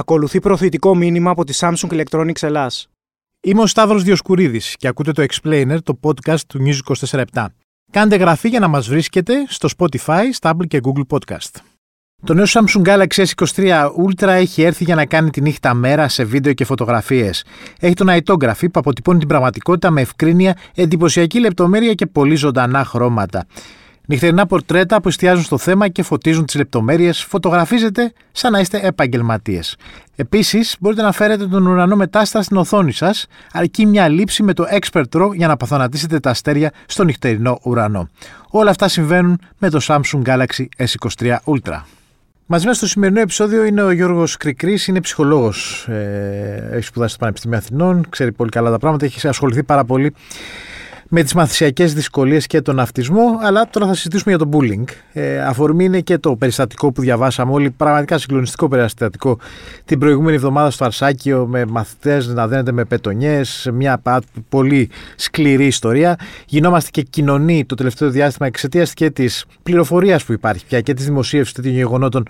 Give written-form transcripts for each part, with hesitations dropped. Ακολουθεί προθετικό μήνυμα από τη Samsung Electronics Ελλάς. Είμαι ο Σταύρος Διοσκουρίδης και ακούτε το Explainer, το podcast του News 24/7. Κάντε εγγραφή για να μας βρίσκετε στο Spotify, στα Apple και Google Podcast. Το νέο Samsung Galaxy S23 Ultra έχει έρθει για να κάνει τη νύχτα μέρα σε βίντεο και φωτογραφίες. Έχει το Nightography που αποτυπώνει την πραγματικότητα με ευκρίνεια, εντυπωσιακή λεπτομέρεια και πολύ ζωντανά χρώματα. Νυχτερινά πορτρέτα που εστιάζουν στο θέμα και φωτίζουν τις λεπτομέρειες, φωτογραφίζετε σαν να είστε επαγγελματίες. Επίσης, μπορείτε να φέρετε τον ουρανό μετάσταση στην οθόνη σας, αρκεί μια λήψη με το Expert Raw για να αποθανατίσετε τα αστέρια στο νυχτερινό ουρανό. Όλα αυτά συμβαίνουν με το Samsung Galaxy S23 Ultra. Μαζί μας στο σημερινό επεισόδιο είναι ο Γιώργος Κρικρής, είναι ψυχολόγος. Έχει σπουδάσει στο Πανεπιστήμιο Αθηνών, ξέρει πολύ καλά τα πράγματα, έχει ασχοληθεί πάρα πολύ με τις μαθησιακές δυσκολίες και τον αυτισμό, αλλά τώρα θα συζητήσουμε για το bullying. Αφορμή είναι και το περιστατικό που διαβάσαμε όλοι, πραγματικά συγκλονιστικό περιστατικό την προηγούμενη εβδομάδα στο Αρσάκιο, με μαθητές να δένονται με πετονιές, μια πολύ σκληρή ιστορία. Γινόμαστε και κοινωνοί το τελευταίο διάστημα εξαιτίας και της πληροφορίας που υπάρχει πια και της δημοσίευσης τέτοιων γεγονότων,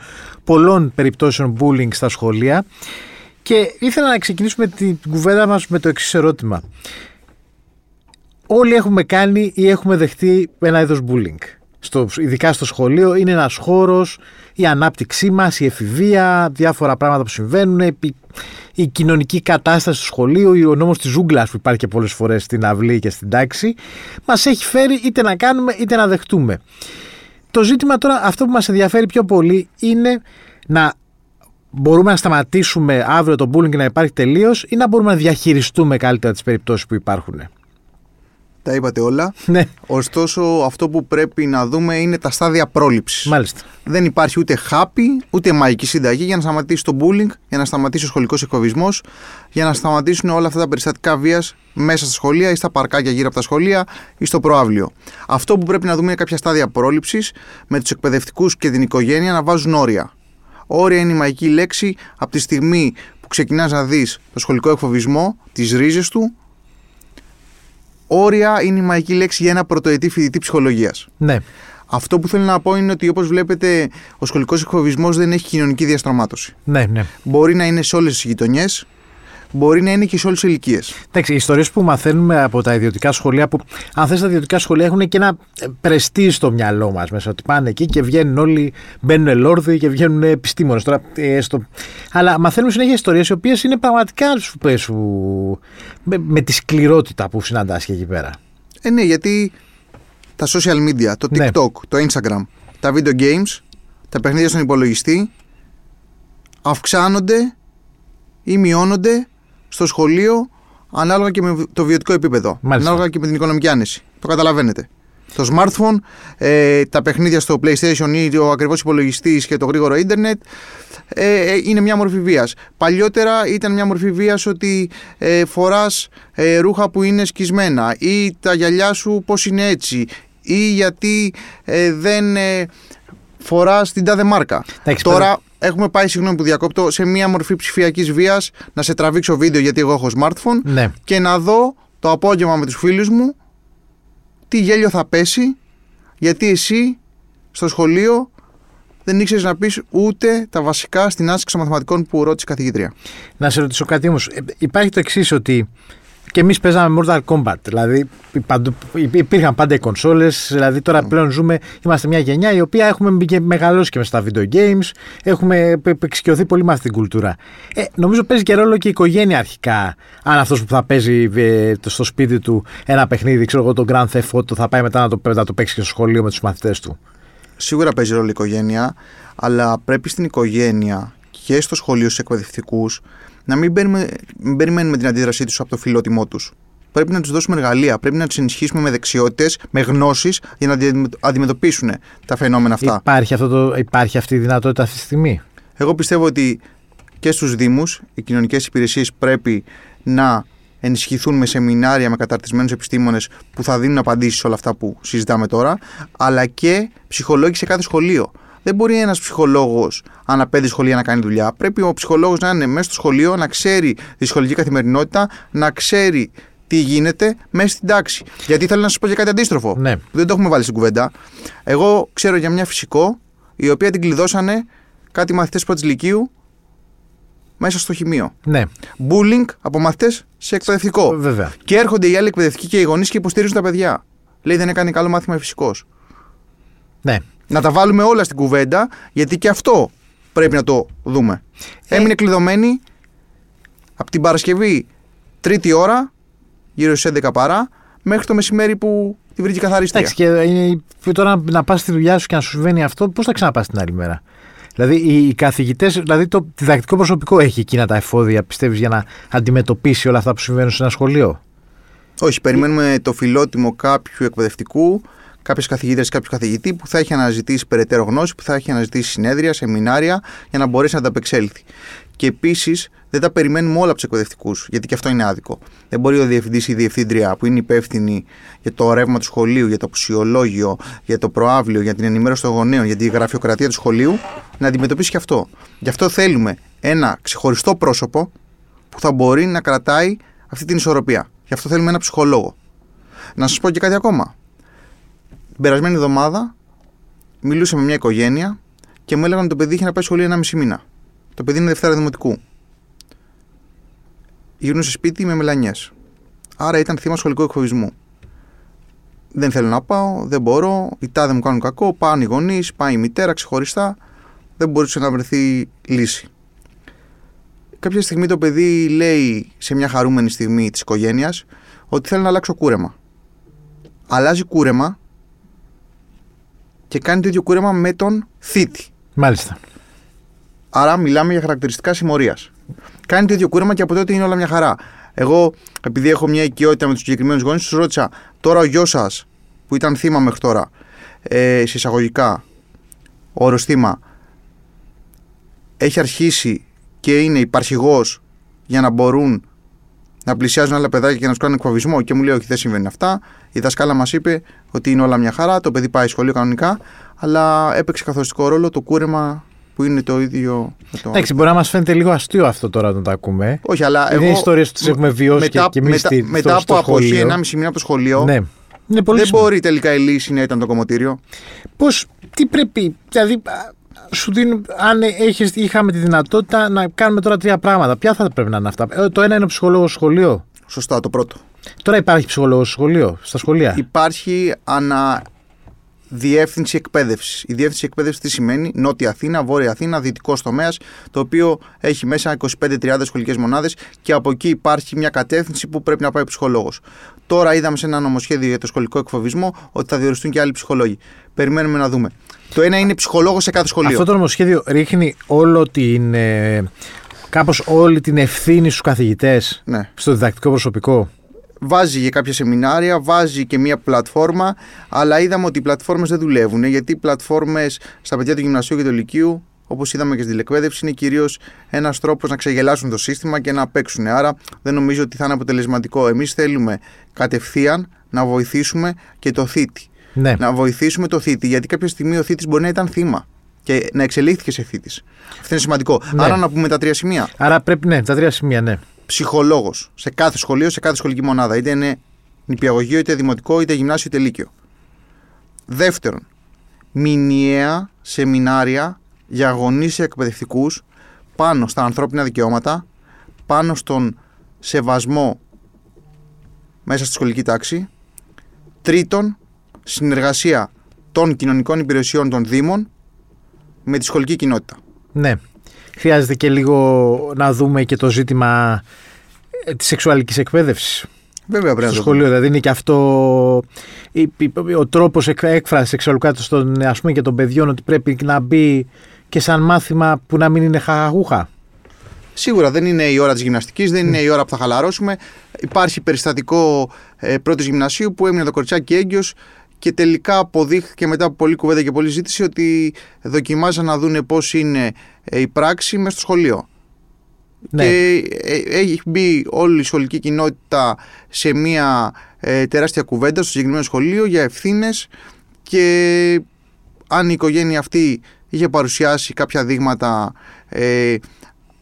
πολλών περιπτώσεων bullying στα σχολεία. Και ήθελα να ξεκινήσουμε την κουβέντα μας με το εξής ερώτημα. Όλοι έχουμε κάνει ή έχουμε δεχτεί ένα είδος bullying. Ειδικά στο σχολείο είναι ένας χώρος, η ανάπτυξή μας, η εφηβεία, διάφορα πράγματα που συμβαίνουν, η κοινωνική κατάσταση του σχολείου, ο νόμος της ζούγκλας που υπάρχει και πολλές φορές στην αυλή και στην τάξη, μας έχει φέρει είτε να κάνουμε είτε να δεχτούμε. Το ζήτημα τώρα, αυτό που μας ενδιαφέρει πιο πολύ, είναι να μπορούμε να σταματήσουμε αύριο το bullying να υπάρχει τελείως ή να μπορούμε να διαχειριστούμε καλύτερα τις περιπτώσεις που υπάρχουν. Τα είπατε όλα. Ναι. Ωστόσο, αυτό που πρέπει να δούμε είναι τα στάδια πρόληψης. Μάλιστα. Δεν υπάρχει ούτε χάπι, ούτε μαγική συνταγή για να σταματήσει το bullying, για να σταματήσει ο σχολικός εκφοβισμός, για να σταματήσουν όλα αυτά τα περιστατικά βίας μέσα στα σχολεία ή στα παρκάκια γύρω από τα σχολεία ή στο προαύλιο. Αυτό που πρέπει να δούμε είναι κάποια στάδια πρόληψης, με τους εκπαιδευτικούς και την οικογένεια να βάζουν όρια. Όρια είναι η μαγική λέξη από τη στιγμή που ξεκινάς να δεις το σχολικό εκφοβισμό, τις ρίζες του. Όρια είναι η μαγική λέξη για ένα πρωτοετή φοιτητή ψυχολογίας. Ναι. Αυτό που θέλω να πω είναι ότι, όπως βλέπετε, ο σχολικός εκφοβισμός δεν έχει κοινωνική διαστρωμάτωση. Ναι, ναι. Μπορεί να είναι σε όλες τις γειτονιές, μπορεί να είναι και σε όλες τις ηλικίες. Εντάξει, οι ιστορίες που μαθαίνουμε από τα ιδιωτικά σχολεία, που αν θες τα ιδιωτικά σχολεία έχουν και ένα πρεστή στο μυαλό μας μέσα, ότι πάνε εκεί και βγαίνουν όλοι, μπαίνουν ελόρδοι και βγαίνουν επιστήμονες. Αλλά μαθαίνουμε συνέχεια ιστορίες οι οποίες είναι πραγματικά με τη σκληρότητα που συναντάς και εκεί πέρα. Ναι, γιατί τα social media, το TikTok, ναι, το Instagram, τα video games, τα παιχνίδια στον υπολογιστή αυξάνονται ή μειώνονται στο σχολείο ανάλογα και με το βιωτικό επίπεδο. Μάλιστα. Ανάλογα και με την οικονομική άνεση. Το καταλαβαίνετε. Το smartphone, τα παιχνίδια στο PlayStation ή ο ακριβώς υπολογιστής και το γρήγορο ίντερνετ είναι μια μορφή βίας. Παλιότερα ήταν μια μορφή βίας ότι φοράς ρούχα που είναι σκισμένα ή τα γυαλιά σου πώς είναι έτσι ή γιατί δεν φοράς την τάδε μάρκα. Τώρα έχουμε πάει, συγγνώμη που διακόπτω, σε μια μορφή ψηφιακής βίας, να σε τραβήξω βίντεο γιατί εγώ έχω smartphone, ναι, και να δω το απόγευμα με τους φίλους μου τι γέλιο θα πέσει γιατί εσύ στο σχολείο δεν ήξερες να πεις ούτε τα βασικά στην άσκηση μαθηματικών που ρώτησε η καθηγήτρια. Να σε ρωτήσω κάτι όμως. Υπάρχει το εξής, ότι και εμείς παίζαμε Mortal Kombat, δηλαδή υπήρχαν πάντα οι κονσόλες, δηλαδή τώρα πλέον ζούμε, είμαστε μια γενιά η οποία έχουμε μεγαλώσει και μέσα στα video games, έχουμε εξοικειωθεί πολύ με αυτή την κουλτούρα. Νομίζω παίζει και ρόλο και η οικογένεια αρχικά, αν αυτός που θα παίζει στο σπίτι του ένα παιχνίδι, ξέρω εγώ, το Grand Theft Auto, θα πάει μετά να το παίξει και στο σχολείο με τους μαθητές του. Σίγουρα παίζει ρόλο η οικογένεια, αλλά πρέπει στην οικογένεια και στο σχολείο, στους εκπαιδευτικούς, να μην περιμένουμε την αντίδρασή τους από το φιλότιμό τους. Πρέπει να τους δώσουμε εργαλεία, πρέπει να τους ενισχύσουμε με δεξιότητες, με γνώσεις για να αντιμετωπίσουν τα φαινόμενα αυτά. Υπάρχει αυτή η δυνατότητα αυτή τη στιγμή. Εγώ πιστεύω ότι και στους Δήμους οι κοινωνικές υπηρεσίες πρέπει να ενισχυθούν με σεμινάρια με καταρτισμένους επιστήμονες που θα δίνουν απαντήσεις σε όλα αυτά που συζητάμε τώρα, αλλά και ψυχολόγοι σε κάθε σχολείο. Δεν μπορεί ένας ψυχολόγος ανά 5 σχολεία να κάνει δουλειά. Πρέπει ο ψυχολόγος να είναι μέσα στο σχολείο, να ξέρει τη σχολική καθημερινότητα, να ξέρει τι γίνεται μέσα στην τάξη. Γιατί θέλω να σας πω και κάτι αντίστροφο, ναι, που δεν το έχουμε βάλει στην κουβέντα. Εγώ ξέρω για μια φυσικό, η οποία την κλειδώσανε κάτι μαθητές πρώτης λυκείου μέσα στο χημείο. Ναι. Bullying από μαθητές σε εκπαιδευτικό. Βέβαια. Και έρχονται οι άλλοι εκπαιδευτικοί και οι γονείς και υποστηρίζουν τα παιδιά. Λέει δεν έκανε καλό μάθημα φυσικός. Ναι. Να τα βάλουμε όλα στην κουβέντα, γιατί και αυτό πρέπει να το δούμε. Έμεινε κλειδωμένη από την Παρασκευή, τρίτη ώρα, γύρω στις 11 παρά, μέχρι το μεσημέρι που τη βρήκε η καθαρίστρια. Εντάξει, και τώρα να πας στη δουλειά σου και να σου συμβαίνει αυτό, πώς θα ξαναπάς την άλλη μέρα. Δηλαδή, οι καθηγητές, δηλαδή το διδακτικό προσωπικό έχει εκείνα τα εφόδια, πιστεύεις, για να αντιμετωπίσει όλα αυτά που συμβαίνουν σε ένα σχολείο. Όχι, περιμένουμε το φιλότιμο κάποιου εκπαιδευτικού, κάποιες καθηγήτρες, κάποιου καθηγητή που θα έχει αναζητήσει περαιτέρω γνώση, που θα έχει αναζητήσει συνέδρια, σεμινάρια για να μπορέσει να ανταπεξέλθει. Και επίσης, δεν τα περιμένουμε όλα από τους εκπαιδευτικούς, γιατί και αυτό είναι άδικο. Δεν μπορεί ο διευθυντής ή η διευθύντρια που είναι υπεύθυνη για το ρεύμα του σχολείου, για το απουσιολόγιο, για το προαύλιο, για την ενημέρωση των γονέων, για τη γραφειοκρατία του σχολείου, να αντιμετωπίσει και αυτό. Γι' αυτό θέλουμε ένα ξεχωριστό πρόσωπο που θα μπορεί να κρατάει αυτή την ισορροπία. Γι' αυτό θέλουμε ένα ψυχολόγο. Να σας πω και κάτι ακόμα. Την περασμένη εβδομάδα μιλούσα με μια οικογένεια και μου έλεγαν ότι το παιδί είχε να πάει σχολείο 1,5 μήνα. Το παιδί είναι Δευτέρα Δημοτικού. Γυρνούσε σπίτι με μελανιές. Άρα ήταν θύμα σχολικού εκφοβισμού. Δεν θέλω να πάω, δεν μπορώ, οι τάδε μου κάνουν κακό, πάνε οι γονείς, πάει η μητέρα ξεχωριστά. Δεν μπορούσε να βρεθεί λύση. Κάποια στιγμή το παιδί λέει σε μια χαρούμενη στιγμή της οικογένειας ότι θέλω να αλλάξω κούρεμα. Αλλάζει κούρεμα και κάνει το ίδιο κούρεμα με τον θήτη. Μάλιστα. Άρα μιλάμε για χαρακτηριστικά συμμορίας. Κάνει το ίδιο κούρεμα και από τότε είναι όλα μια χαρά. Εγώ, επειδή έχω μια οικειότητα με τους συγκεκριμένους γονείς, τους ρώτησα τώρα ο γιος σας που ήταν θύμα μέχρι τώρα, σε εισαγωγικά, όρος θύμα, έχει αρχίσει και είναι υπαρχηγός για να μπορούν να πλησιάζουν άλλα παιδάκια και να τους κάνουν εκφοβισμό. Και μου λέει: όχι, δεν συμβαίνουν αυτά. Η δασκάλα μας είπε ότι είναι όλα μια χαρά. Το παιδί πάει σχολείο κανονικά, αλλά έπαιξε καθοριστικό ρόλο το κούρεμα. Που είναι το ίδιο. Εντάξει, μπορεί να μας φαίνεται λίγο αστείο αυτό τώρα να το ακούμε. Όχι, αλλά. Είναι ιστορίες που τις έχουμε βιώσει και εμείς στη ζωή. Μετά από αποχή 1,5 μήνα από το σχολείο. Ναι. Δεν μπορεί τελικά η λύση να ήταν το κομμωτήριο. Πώς, τι πρέπει. Δηλαδή, σου δίνουν. Αν είχαμε τη δυνατότητα να κάνουμε τώρα τρία πράγματα, ποια θα πρέπει να είναι αυτά. Το ένα είναι ο ψυχολόγος στο σχολείο. Σωστά, το πρώτο. Τώρα υπάρχει ψυχολόγος στο σχολείο, στα σχολεία. Υπάρχει ανα. Διεύθυνση εκπαίδευση. Η διεύθυνση εκπαίδευση τι σημαίνει? Νότια Αθήνα, Βόρεια Αθήνα, δυτικός τομέας, το οποίο έχει μέσα 25-30 σχολικές μονάδες και από εκεί υπάρχει μια κατεύθυνση που πρέπει να πάει ο ψυχολόγος. Τώρα είδαμε σε ένα νομοσχέδιο για το σχολικό εκφοβισμό ότι θα διοριστούν και άλλοι ψυχολόγοι. Περιμένουμε να δούμε. Το ένα είναι ψυχολόγος σε κάθε σχολείο. Αυτό το νομοσχέδιο ρίχνει όλο την. Κάπως όλη την ευθύνη στους καθηγητές, ναι. Στο διδακτικό προσωπικό. Βάζει για κάποια σεμινάρια, βάζει και μια πλατφόρμα, αλλά είδαμε ότι οι πλατφόρμες δεν δουλεύουν, γιατί οι πλατφόρμες στα παιδιά του γυμνασίου και του λυκείου, όπως είδαμε και στην τηλεκπαίδευση, είναι κυρίως ένας τρόπος να ξεγελάσουν το σύστημα και να παίξουν. Άρα δεν νομίζω ότι θα είναι αποτελεσματικό. Εμείς θέλουμε κατευθείαν να βοηθήσουμε και το θήτη. Ναι. Να βοηθήσουμε το θήτη, γιατί κάποια στιγμή ο θήτης μπορεί να ήταν θύμα. Και να εξελίχθηκε σε θήτης. Αυτό είναι σημαντικό. Ναι. Άρα να πούμε τα τρία σημεία. Άρα πρέπει, ναι, τα τρία σημεία, ναι. Ψυχολόγος σε κάθε σχολείο, σε κάθε σχολική μονάδα. Είτε είναι νηπιαγωγείο, είτε δημοτικό, είτε γυμνάσιο, είτε λύκειο. Δεύτερον, μηνιαία σεμινάρια για γονείς και εκπαιδευτικούς πάνω στα ανθρώπινα δικαιώματα, πάνω στον σεβασμό μέσα στη σχολική τάξη. Τρίτον, συνεργασία των κοινωνικών υπηρεσιών των Δήμων με τη σχολική κοινότητα. Ναι. Χρειάζεται και λίγο να δούμε και το ζήτημα της σεξουαλικής εκπαίδευσης. Βέβαια, πρέπει να το σχολείο, δηλαδή είναι και αυτό ο τρόπος έκφρασης σεξουαλικότητας των, ας πούμε, και των παιδιών, ότι πρέπει να μπει και σαν μάθημα που να μην είναι χαχαχούχα. Σίγουρα δεν είναι η ώρα της γυμναστικής, δεν είναι η ώρα που θα χαλαρώσουμε. Υπάρχει περιστατικό πρώτης γυμνασίου που έμεινε το κοριτσάκι έγκυος. Και τελικά αποδείχθηκε μετά από πολλή κουβέντα και πολλή ζήτηση ότι δοκιμάζαν να δουν πώς είναι η πράξη μέσα στο σχολείο. Ναι. Και έχει μπει όλη η σχολική κοινότητα σε μια τεράστια κουβέντα στο συγκεκριμένο σχολείο για ευθύνες, και αν η οικογένεια αυτή είχε παρουσιάσει κάποια δείγματα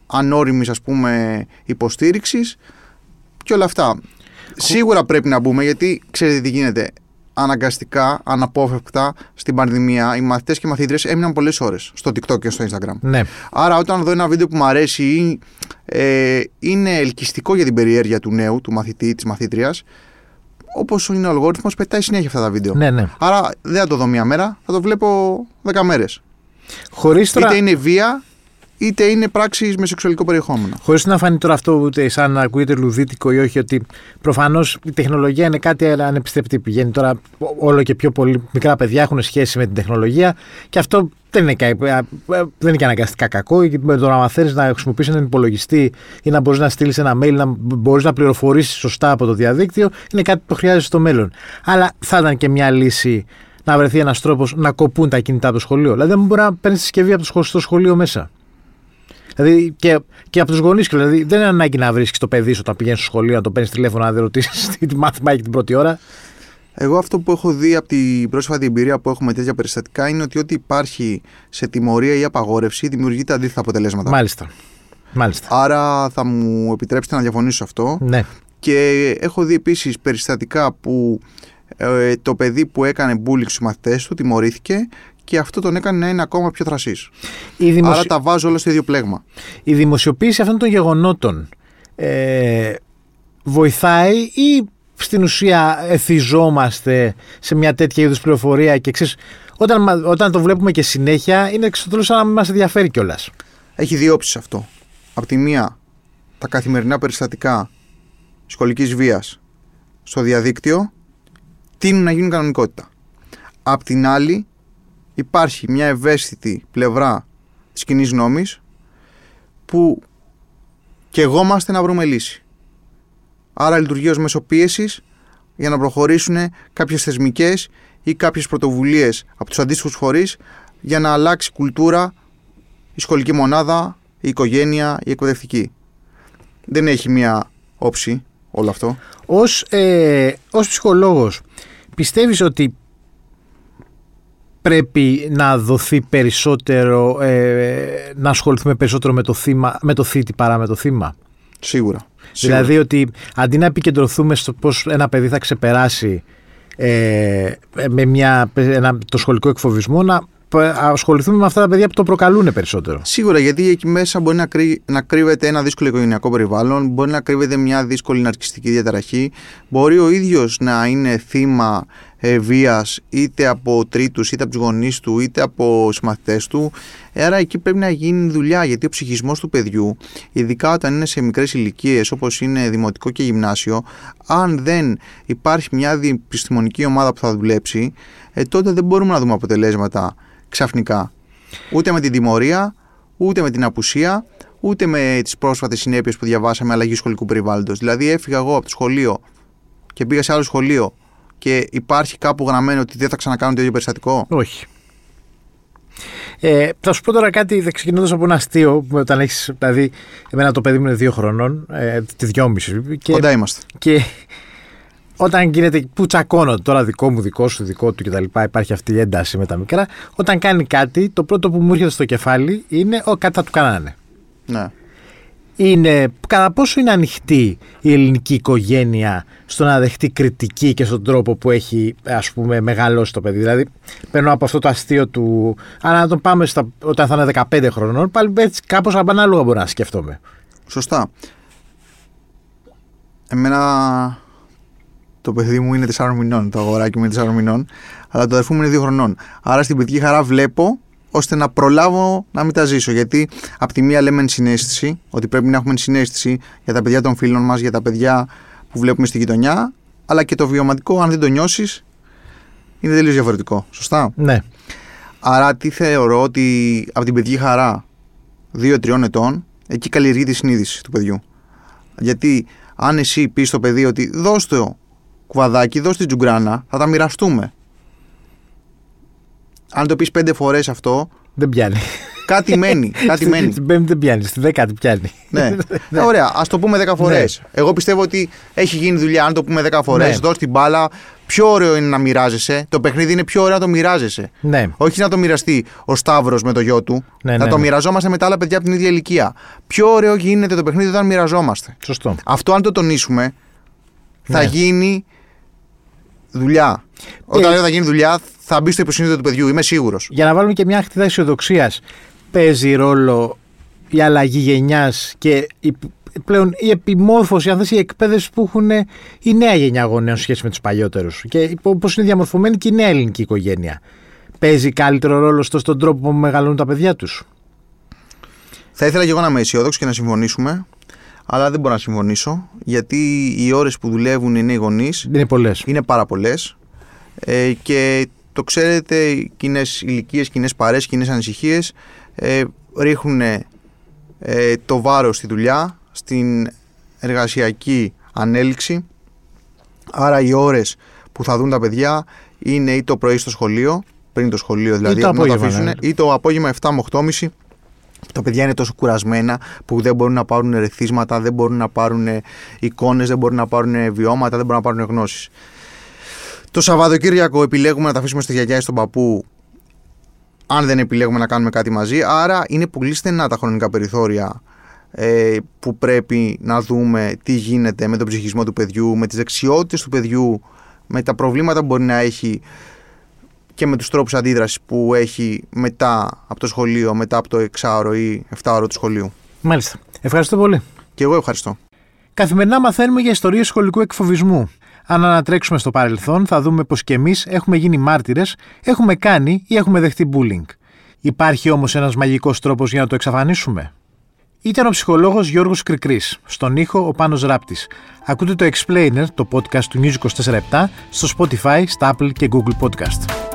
ανώριμης, ας πούμε, υποστήριξης και όλα αυτά. Σίγουρα πρέπει να μπούμε, γιατί ξέρετε τι γίνεται. αναγκαστικά, αναπόφευκτα στην πανδημία, οι μαθητές και οι μαθήτριες έμειναν πολλές ώρες στο TikTok και στο Instagram. Ναι. Άρα, όταν δω ένα βίντεο που μου αρέσει, είναι ελκυστικό για την περιέργεια του νέου, του μαθητή, της μαθήτριας, όπως είναι ο αλγόριθμος, πετάει συνέχεια αυτά τα βίντεο. Ναι, ναι. Άρα, δεν θα το δω μία μέρα, θα το βλέπω 10 μέρες. Χωρίς τώρα... Είτε είναι βία, είτε είναι πράξεις με σεξουαλικό περιεχόμενο. Χωρίς να φανεί τώρα αυτό ούτε σαν να ακούγεται λουδίτικο ή όχι, ότι προφανώς η τεχνολογία είναι κάτι ανεπιστρεπτή. Πηγαίνει τώρα όλο και πιο πολύ μικρά παιδιά έχουν σχέση με την τεχνολογία και αυτό δεν είναι και αναγκαστικά κακό. Με το να μαθαίνεις να χρησιμοποιήσεις έναν υπολογιστή ή να μπορείς να στείλεις ένα mail, να μπορείς να πληροφορήσεις σωστά από το διαδίκτυο, είναι κάτι που χρειάζεσαι στο μέλλον. Αλλά θα ήταν και μια λύση να βρεθεί ένας τρόπος να κοπούν τα κινητά από το σχολείο. Δηλαδή, δεν μπορεί να παίρνεις τη συσκευή από το σχολείο μέσα. Δηλαδή και από τους γονείς, δηλαδή δεν είναι ανάγκη να βρίσκεις το παιδί σου όταν πηγαίνεις στο σχολείο, να το παίρνεις τηλέφωνο, να δεν ρωτήσεις τι μάθημα έχει την πρώτη ώρα. Εγώ αυτό που έχω δει από την πρόσφατη εμπειρία που έχουμε τέτοια περιστατικά είναι ότι ό,τι υπάρχει σε τιμωρία ή απαγόρευση δημιουργείται αντίθετα αποτελέσματα. Μάλιστα. Άρα θα μου επιτρέψετε να διαφωνήσω αυτό. Ναι. Και έχω δει επίσης περιστατικά που το παιδί που έκανε bullying στους μαθητές του τιμωρήθηκε. Και αυτό τον έκανε να είναι ακόμα πιο θρασής. Άρα τα βάζω όλα στο ίδιο πλέγμα. Η δημοσιοποίηση αυτών των γεγονότων βοηθάει ή στην ουσία εθιζόμαστε σε μια τέτοια είδους πληροφορία και ξέρεις, όταν το βλέπουμε και συνέχεια είναι στο τέλος σαν να μην μας ενδιαφέρει κιόλας. Έχει δύο όψεις αυτό. Απ' τη μία τα καθημερινά περιστατικά σχολικής βίας στο διαδίκτυο τείνουν να γίνουν κανονικότητα. Απ' την άλλη υπάρχει μια ευαίσθητη πλευρά της κοινής γνώμης που καιγόμαστε να βρούμε λύση. Άρα λειτουργεί ως μέσο πίεσης για να προχωρήσουν κάποιες θεσμικές ή κάποιες πρωτοβουλίες από τους αντίστοιχους φορείς για να αλλάξει κουλτούρα, η σχολική μονάδα, η οικογένεια, η εκπαιδευτική. Δεν έχει μια όψη όλο αυτό. Ως ψυχολόγος πιστεύεις ότι πρέπει να δοθεί περισσότερο, να ασχοληθούμε περισσότερο με το θήτη παρά με το θύμα? Σίγουρα. Δηλαδή ότι αντί να επικεντρωθούμε στο πώς ένα παιδί θα ξεπεράσει το σχολικό εκφοβισμό, να ασχοληθούμε με αυτά τα παιδιά που το προκαλούν περισσότερο. Σίγουρα, γιατί εκεί μέσα μπορεί να κρύβεται ένα δύσκολο οικογενειακό περιβάλλον, μπορεί να κρύβεται μια δύσκολη ναρκιστική διαταραχή, μπορεί ο ίδιος να είναι θύμα βίας είτε από τρίτους, είτε από τους γονείς του, είτε από συμμαθητές του. Άρα εκεί πρέπει να γίνει δουλειά, γιατί ο ψυχισμός του παιδιού, ειδικά όταν είναι σε μικρές ηλικίες όπως είναι δημοτικό και γυμνάσιο, αν δεν υπάρχει μια επιστημονική ομάδα που θα δουλέψει, τότε δεν μπορούμε να δούμε αποτελέσματα ξαφνικά. Ούτε με την τιμωρία, ούτε με την απουσία, ούτε με τις πρόσφατες συνέπειες που διαβάσαμε, αλλαγή σχολικού περιβάλλοντος. Δηλαδή, έφυγα εγώ από το σχολείο και πήγα σε άλλο σχολείο και υπάρχει κάπου γραμμένο ότι δεν θα ξανακάνω το ίδιο περιστατικό. Όχι. Θα σου πω τώρα κάτι ξεκινώντας από ένα αστείο. Όταν έχεις, δηλαδή, εμένα το παιδί μου είναι 2 χρονών, 2,5. Κοντά είμαστε. Και όταν γίνεται που τσακώνονται τώρα δικό μου, δικό σου, δικό του κτλ., υπάρχει αυτή η ένταση με τα μικρά. Όταν κάνει κάτι, το πρώτο που μου έρχεται στο κεφάλι είναι κάτι θα του κάνανε. Ναι. Κατά πόσο είναι ανοιχτή η ελληνική οικογένεια στο να δεχτεί κριτική και στον τρόπο που έχει, ας πούμε, μεγαλώσει το παιδί? Δηλαδή, παίρνω από αυτό το αστείο του. Αλλά να τον πάμε όταν θα είναι 15 χρονών, πάλι έτσι κάπως απανάλογα μπορώ να σκεφτόμαι. Σωστά. Εμένα το παιδί μου είναι 4 μηνών, το αγοράκι μου είναι 4 μηνών, αλλά το αδερφού μου είναι 2 χρονών. Άρα στην παιδική χαρά βλέπω ώστε να προλάβω να μην τα ζήσω. Γιατί από τη μία λέμε ενσυναίσθηση, ότι πρέπει να έχουμε ενσυναίσθηση για τα παιδιά των φίλων μας, για τα παιδιά που βλέπουμε στη γειτονιά, αλλά και το βιωματικό, αν δεν το νιώσεις, είναι τελείως διαφορετικό. Σωστά. Ναι. Άρα τι θεωρώ, ότι από την παιδική χαρά 2-3 ετών, εκεί καλλιεργείται η συνείδηση του παιδιού. Γιατί αν εσύ πεις στο παιδί ότι δώσ' το κουβαδάκι, δώσ' την τζουγκράνα, θα τα μοιραστούμε. Αν το πεις 5 φορές αυτό, δεν πιάνει. Κάτι μένει. Στην 5η δεν πιάνει, στην 10η πιάνει. Ναι. Ωραία, ας το πούμε 10 φορές. Ναι. Εγώ πιστεύω ότι έχει γίνει δουλειά. Αν το πούμε 10 φορές, ναι, δώσ' την μπάλα. Πιο ωραίο είναι να μοιράζεσαι. Το παιχνίδι είναι πιο ωραίο να το μοιράζεσαι. Ναι. Όχι να το μοιραστεί ο Σταύρος με το γιο του. Ναι, να το μοιραζόμαστε με τα άλλα παιδιά από την ίδια ηλικία. Πιο ωραίο γίνεται το παιχνίδι όταν μοιραζόμαστε. Σωστό. Αυτό αν το τονίσουμε, θα γίνει δουλειά. Όταν λέω θα γίνει δουλειά, θα μπει στο υποσυνείδητο του παιδιού, είμαι σίγουρος. Για να βάλουμε και μια χτίδα αισιοδοξίας, παίζει ρόλο η αλλαγή γενιάς και η, πλέον η επιμόρφωση, αν θες, η εκπαίδευση που έχουν η νέα γενιά γονέων σε σχέση με τους παλιότερους. Και πώς είναι διαμορφωμένη και η νέα ελληνική οικογένεια. Παίζει καλύτερο ρόλο στον τρόπο που μεγαλώνουν τα παιδιά τους. Θα ήθελα και εγώ να είμαι αισιόδοξο και να συμφωνήσουμε. Αλλά δεν μπορώ να συμφωνήσω, γιατί οι ώρες που δουλεύουν οι νέοι γονείς είναι πάρα πολλές. Και το ξέρετε, κοινές ηλικίες, κοινές παρέες, κοινές ανησυχίες ρίχνουν το βάρος στη δουλειά, στην εργασιακή ανέλυξη. Άρα οι ώρες που θα δουν τα παιδιά είναι ή το πρωί στο σχολείο, πριν το σχολείο δηλαδή, να το αφήσουν, ή το απόγευμα 7 με 8.30. Τα παιδιά είναι τόσο κουρασμένα που δεν μπορούν να πάρουν ερεθίσματα, δεν μπορούν να πάρουν εικόνες, δεν μπορούν να πάρουν βιώματα, δεν μπορούν να πάρουν γνώσεις. Το Σαββατοκύριακο επιλέγουμε να τα αφήσουμε στη γιαγιά ή στον παππού, αν δεν επιλέγουμε να κάνουμε κάτι μαζί. Άρα είναι πολύ στενά τα χρονικά περιθώρια που πρέπει να δούμε τι γίνεται με τον ψυχισμό του παιδιού, με τις δεξιότητες του παιδιού, με τα προβλήματα που μπορεί να έχει και με τους τρόπους αντίδρασης που έχει μετά από το σχολείο, μετά από το 6ωρο ή 7ωρο του σχολείου. Μάλιστα. Ευχαριστώ πολύ. Και εγώ ευχαριστώ. Καθημερινά μαθαίνουμε για ιστορίες σχολικού εκφοβισμού. Αν ανατρέξουμε στο παρελθόν, θα δούμε πως και εμείς έχουμε γίνει μάρτυρες, έχουμε κάνει ή έχουμε δεχτεί bullying. Υπάρχει όμως ένας μαγικός τρόπος για να το εξαφανίσουμε. Ήταν ο ψυχολόγος Γιώργος Κρικρής. Στον ήχο ο Πάνος Ράπτης. Ακούτε το Explainer, το podcast του News 24/7, στο Spotify, στα Apple και Google Podcast.